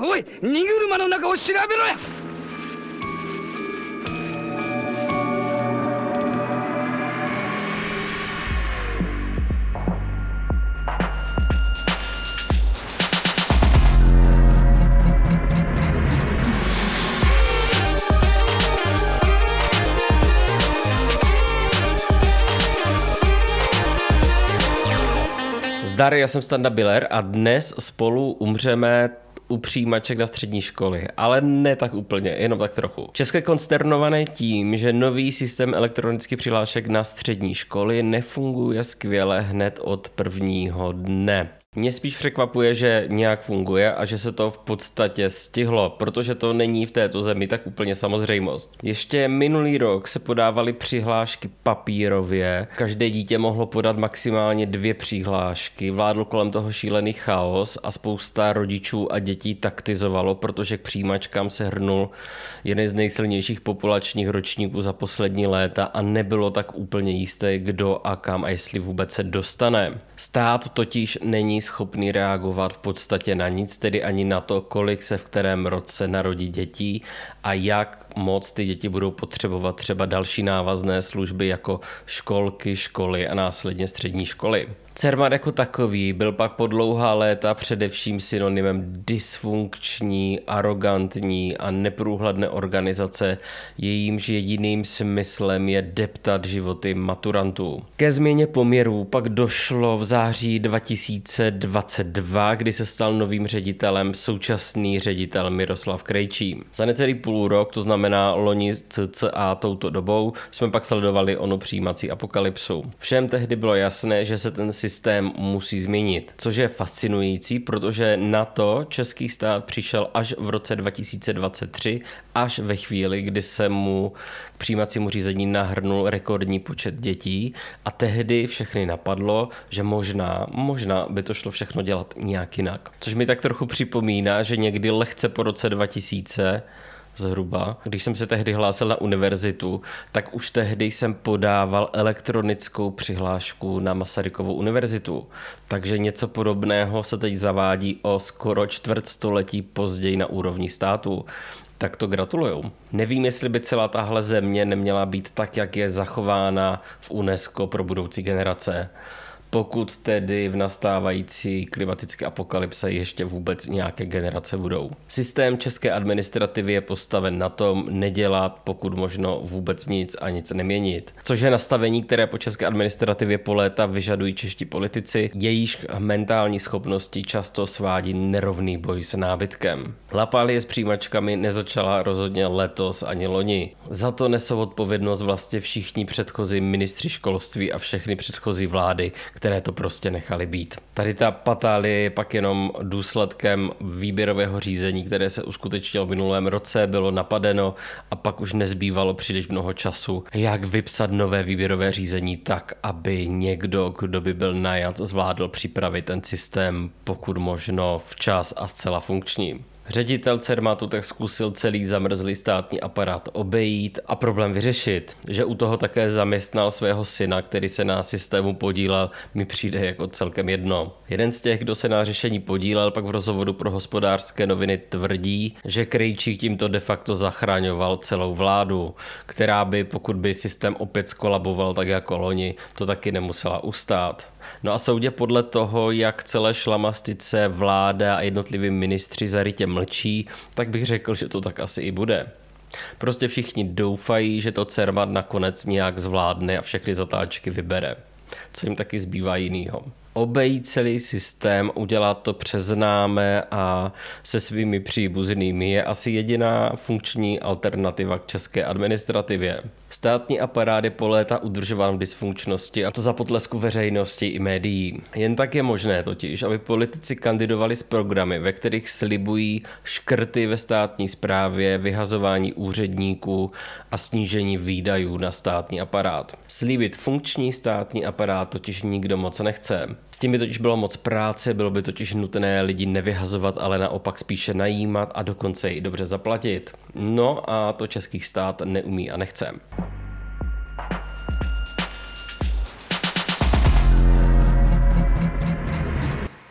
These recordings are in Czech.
おい、荷車の中を調べろや。Zdar, já jsem Standa Biller a dnes spolu umřeme u přijímaček na střední školy, ale ne tak úplně, jenom tak trochu. Česko je konsternované tím, že nový systém elektronických přihlášek na střední školy nefunguje skvěle hned od prvního dne. Mě spíš překvapuje, že nějak funguje a že se to v podstatě stihlo, protože to není v této zemi tak úplně samozřejmost. Ještě minulý rok se podávaly přihlášky papírově, každé dítě mohlo podat maximálně 2 přihlášky, vládl kolem toho šílený chaos a spousta rodičů a dětí taktizovalo, protože k přijímačkám se hrnul jeden z nejsilnějších populačních ročníků za poslední léta a nebylo tak úplně jisté, kdo a kam a jestli vůbec se dostane. Stát totiž není schopný reagovat v podstatě na nic, tedy ani na to, kolik se v kterém roce narodí dětí a jak moc ty děti budou potřebovat třeba další návazné služby jako školky, školy a následně střední školy. Cermat jako takový byl pak po dlouhá léta především synonymem dysfunkční, arogantní a neprůhledné organizace, jejímž jediným smyslem je deptat životy maturantů. Ke změně poměrů pak došlo v září 2022, kdy se stal novým ředitelem současný ředitel Miroslav Krejčí. Za necelý půl rok, to znamená loni cca touto dobou, jsme pak sledovali onu přijímací apokalypsu. Všem tehdy bylo jasné, že se ten systém musí změnit, což je fascinující, protože na to český stát přišel až v roce 2023, až ve chvíli, kdy se mu k přijímacímu řízení nahrnul rekordní počet dětí a tehdy všechny napadlo, že možná by to šlo všechno dělat nějak jinak. Což mi tak trochu připomíná, že někdy lehce po roce 2000 zhruba, když jsem se tehdy hlásil na univerzitu, tak už tehdy jsem podával elektronickou přihlášku na Masarykovu univerzitu. Takže něco podobného se teď zavádí o skoro 4 století později na úrovni státu. Tak to gratuluju. Nevím, jestli by celá tahle země neměla být tak, jak je zachována v UNESCO pro budoucí generace. Pokud tedy v nastávající klimatické apokalypse ještě vůbec nějaké generace budou. Systém české administrativy je postaven na tom nedělat pokud možno vůbec nic a nic neměnit. Což je nastavení, které po české administrativě po léta vyžadují čeští politici, jejíž mentální schopnosti často svádí nerovný boj s nábytkem. Lapálie s přijímačkami nezačala rozhodně letos ani loni. Za to nesou odpovědnost vlastně všichni předchozí ministři školství a všechny předchozí vlády, které to prostě nechali být. Tady ta patálie je pak jenom důsledkem výběrového řízení, které se uskutečnilo v minulém roce, bylo napadeno a pak už nezbývalo příliš mnoho času, jak vypsat nové výběrové řízení tak, aby někdo, kdo by byl najat, zvládl připravit ten systém pokud možno včas a zcela funkční. Ředitel Cermatu tak zkusil celý zamrzlý státní aparát obejít a problém vyřešit. Že u toho také zaměstnal svého syna, který se na systému podílel, mi přijde jako celkem jedno. Jeden z těch, kdo se na řešení podílel, pak v rozhovoru pro Hospodářské noviny tvrdí, že Krejčík tímto de facto zachraňoval celou vládu, která by, pokud by systém opět skolaboval tak jako loni, to taky nemusela ustát. No a soudě podle toho, jak celé šlamastice vláda a jednotliví ministři zarytě mlčí, tak bych řekl, že to tak asi i bude. Prostě všichni doufají, že to Cermat nakonec nějak zvládne a všechny zatáčky vybere. Co jim taky zbývá jinýho. Obejít celý systém, udělat to přes známé a se svými příbuznými je asi jediná funkční alternativa k české administrativě. Státní aparát je po léta udržován v dysfunkčnosti a to za potlesku veřejnosti i médií. Jen tak je možné totiž, aby politici kandidovali s programy, ve kterých slibují škrty ve státní správě, vyhazování úředníků a snížení výdajů na státní aparát. Slíbit funkční státní aparát totiž nikdo moc nechce. S tím by totiž bylo moc práce, bylo by totiž nutné lidi nevyhazovat, ale naopak spíše najímat a dokonce i dobře zaplatit. No a to český stát neumí a nechce.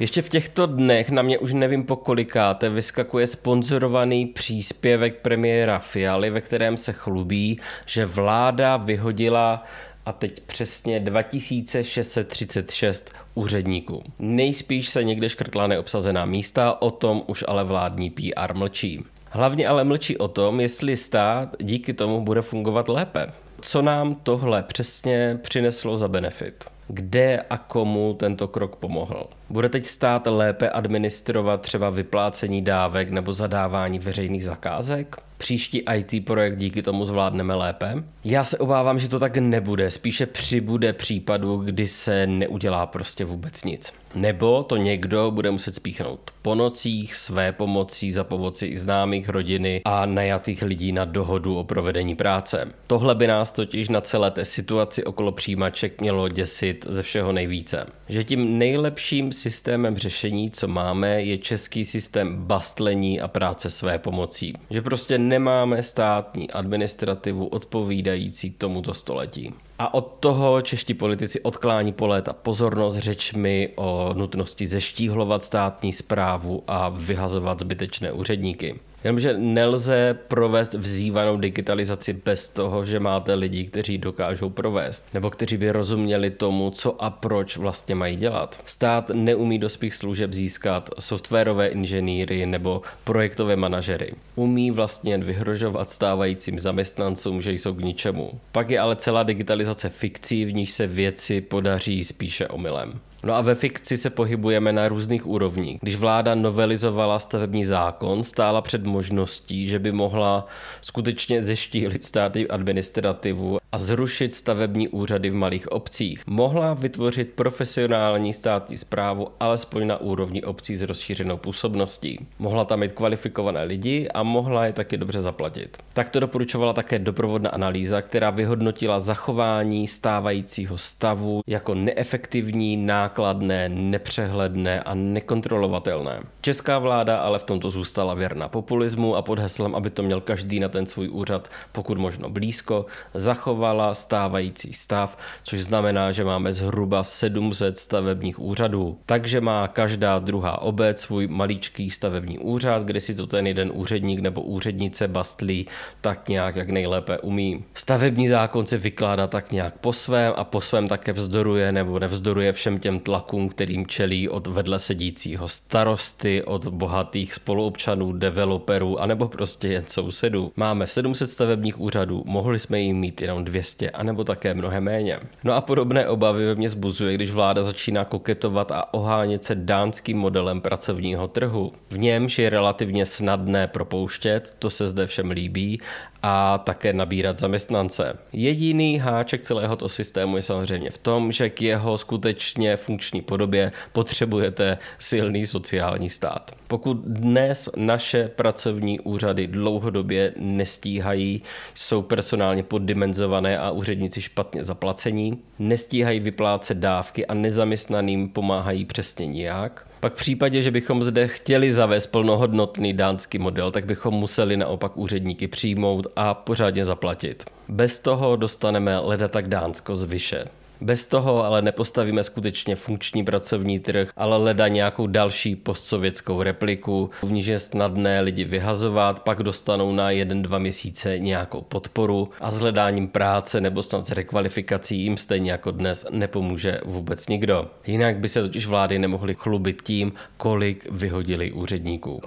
Ještě v těchto dnech, na mě už nevím po kolikáté, vyskakuje sponzorovaný příspěvek premiéra Fialy, ve kterém se chlubí, že vláda vyhodila, a teď přesně, 2636 úředníků. Nejspíš se někde škrtla neobsazená místa, o tom už ale vládní PR mlčí. Hlavně ale mlčí o tom, jestli stát díky tomu bude fungovat lépe. Co nám tohle přesně přineslo za benefit? Kde a komu tento krok pomohl? Bude teď stát lépe administrovat třeba vyplácení dávek nebo zadávání veřejných zakázek? Příští IT projekt díky tomu zvládneme lépe? Já se obávám, že to tak nebude. Spíše přibude případů, kdy se neudělá prostě vůbec nic. Nebo to někdo bude muset spíchnout po nocích, své pomocí, za pomoci i známých, rodiny a najatých lidí na dohodu o provedení práce. Tohle by nás totiž na celé té situaci okolo přijímaček mělo děsit ze všeho nejvíce. Že tím nejlepším systémem řešení, co máme, je český systém bastlení a práce své pomocí. Že prostě nemáme státní administrativu odpovídající tomuto století. A od toho čeští politici odklání po léta pozornost řečmi o nutnosti zeštíhlovat státní správu a vyhazovat zbytečné úředníky. Jenomže nelze provést vzývanou digitalizaci bez toho, že máte lidi, kteří dokážou provést, nebo kteří by rozuměli tomu, co a proč vlastně mají dělat. Stát neumí do svých služeb získat softwarové inženýry nebo projektové manažery. Umí vlastně jen vyhrožovat stávajícím zaměstnancům, že jsou k ničemu. Pak je ale celá digitalizace fikcí, v níž se věci podaří spíše omylem. No a ve fikci se pohybujeme na různých úrovních. Když vláda novelizovala stavební zákon, stála před možností, že by mohla skutečně zeštíhlit státní administrativu a zrušit stavební úřady v malých obcích. Mohla vytvořit profesionální státní správu alespoň na úrovni obcí s rozšířenou působností. Mohla tam mít kvalifikované lidi a mohla je taky dobře zaplatit. Tak to doporučovala také doprovodná analýza, která vyhodnotila zachování stávajícího stavu jako neefektivní, nákladné, nepřehledné a nekontrolovatelné. Česká vláda ale v tomto zůstala věrna populismu a pod heslem, aby to měl každý na ten svůj úřad pokud možno blízko, zachovala stávající stav, což znamená, že máme zhruba 700 stavebních úřadů. Takže má každá druhá obec svůj malíčký stavební úřad, kde si to ten jeden úředník nebo úřednice bastlí tak nějak, jak nejlépe umí. Stavební zákon se vykládá tak nějak po svém a po svém také vzdoruje nebo nevzdoruje všem těm tlakům, kterým čelí od vedle sedícího starosty, od bohatých spoluobčanů, developerů anebo prostě jen sousedů. Máme 700 stavebních úřadů, mohli jsme jim mít jenom 200, anebo také mnohem méně. No a podobné obavy ve mně zbuzuje, když vláda začíná koketovat a ohánět se dánským modelem pracovního trhu. V němž je relativně snadné propouštět, to se zde všem líbí, a také nabírat zaměstnance. Jediný háček celého toho systému je samozřejmě v tom, že k jeho skutečně funkční podobě potřebujete silný sociální stát. Pokud dnes naše pracovní úřady dlouhodobě nestíhají, jsou personálně poddimenzované a úředníci špatně zaplacení, nestíhají vyplácet dávky a nezaměstnaným pomáhají přesně nijak, pak v případě, že bychom zde chtěli zavést plnohodnotný dánský model, tak bychom museli naopak úředníky přijmout a pořádně zaplatit. Bez toho dostaneme leda tak Dánsko zvyše. Bez toho ale nepostavíme skutečně funkční pracovní trh, ale leda nějakou další postsovětskou repliku, v níž je snadné lidi vyhazovat, pak dostanou na 1-2 měsíce nějakou podporu a s hledáním práce nebo snad s rekvalifikací jim stejně jako dnes nepomůže vůbec nikdo. Jinak by se totiž vlády nemohly chlubit tím, kolik vyhodili úředníků.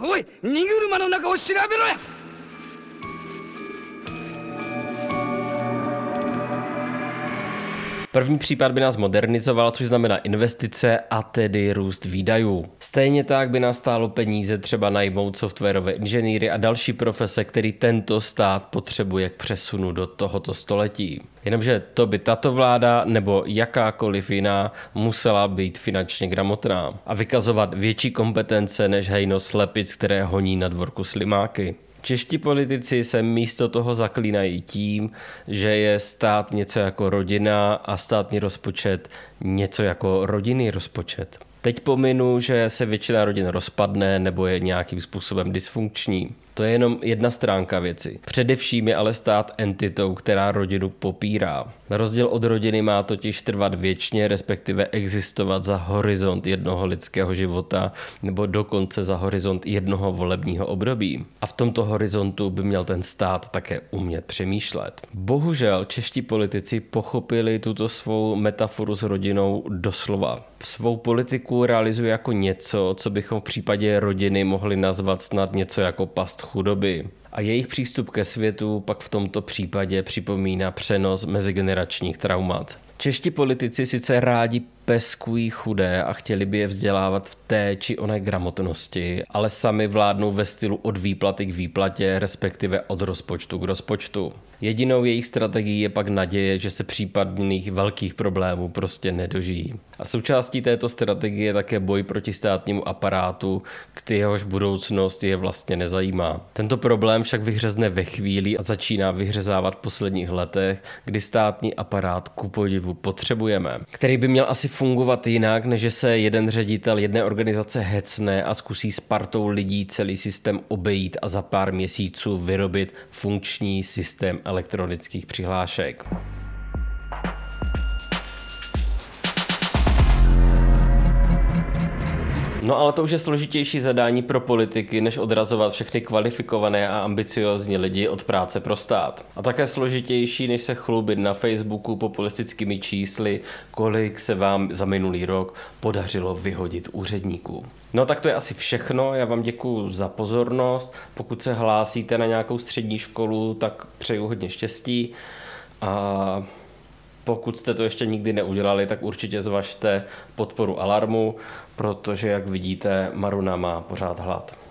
První případ by nás modernizoval, což znamená investice a tedy růst výdajů. Stejně tak by nás stálo peníze třeba najmout softwarové inženýry a další profese, který tento stát potřebuje k přesunu do tohoto století. Jenomže to by tato vláda nebo jakákoliv jiná musela být finančně gramotná a vykazovat větší kompetence než hejno slepic, které honí na dvorku slimáky. Čeští politici se místo toho zaklínají tím, že je stát něco jako rodina a státní rozpočet něco jako rodinný rozpočet. Teď pominu, že se většina rodin rozpadne nebo je nějakým způsobem dysfunkční. To je jenom jedna stránka věci. Především je ale stát entitou, která rodinu popírá. Na rozdíl od rodiny má totiž trvat věčně, respektive existovat za horizont jednoho lidského života nebo dokonce za horizont jednoho volebního období. A v tomto horizontu by měl ten stát také umět přemýšlet. Bohužel čeští politici pochopili tuto svou metaforu s rodinou doslova. Svou politiku realizuje jako něco, co bychom v případě rodiny mohli nazvat snad něco jako past chudoby. A jejich přístup ke světu pak v tomto případě připomíná přenos mezigeneračních traumat. Čeští politici sice rádi peskují chudé a chtěli by je vzdělávat v té či oné gramotnosti, ale sami vládnou ve stylu od výplaty k výplatě, respektive od rozpočtu k rozpočtu. Jedinou jejich strategií je pak naděje, že se případných velkých problémů prostě nedožijí. A součástí této strategie je také boj proti státnímu aparátu, jehož budoucnost je vlastně nezajímá. Tento problém však vyhřezne ve chvíli a začíná vyhřezávat v posledních letech, kdy státní aparát ku podivu potřebujeme, který by měl asi fungovat jinak, než že se jeden ředitel jedné organizace hecne a zkusí s partou lidí celý systém obejít a za pár měsíců vyrobit funkční systém elektronických přihlášek. No ale to už je složitější zadání pro politiky, než odrazovat všechny kvalifikované a ambiciózní lidi od práce pro stát. A také složitější, než se chlubit na Facebooku populistickými čísly, kolik se vám za minulý rok podařilo vyhodit úředníků. No tak to je asi všechno, já vám děkuju za pozornost. Pokud se hlásíte na nějakou střední školu, tak přeju hodně štěstí. A pokud jste to ještě nikdy neudělali, tak určitě zvažte podporu Alarmu, protože, jak vidíte, Maruna má pořád hlad.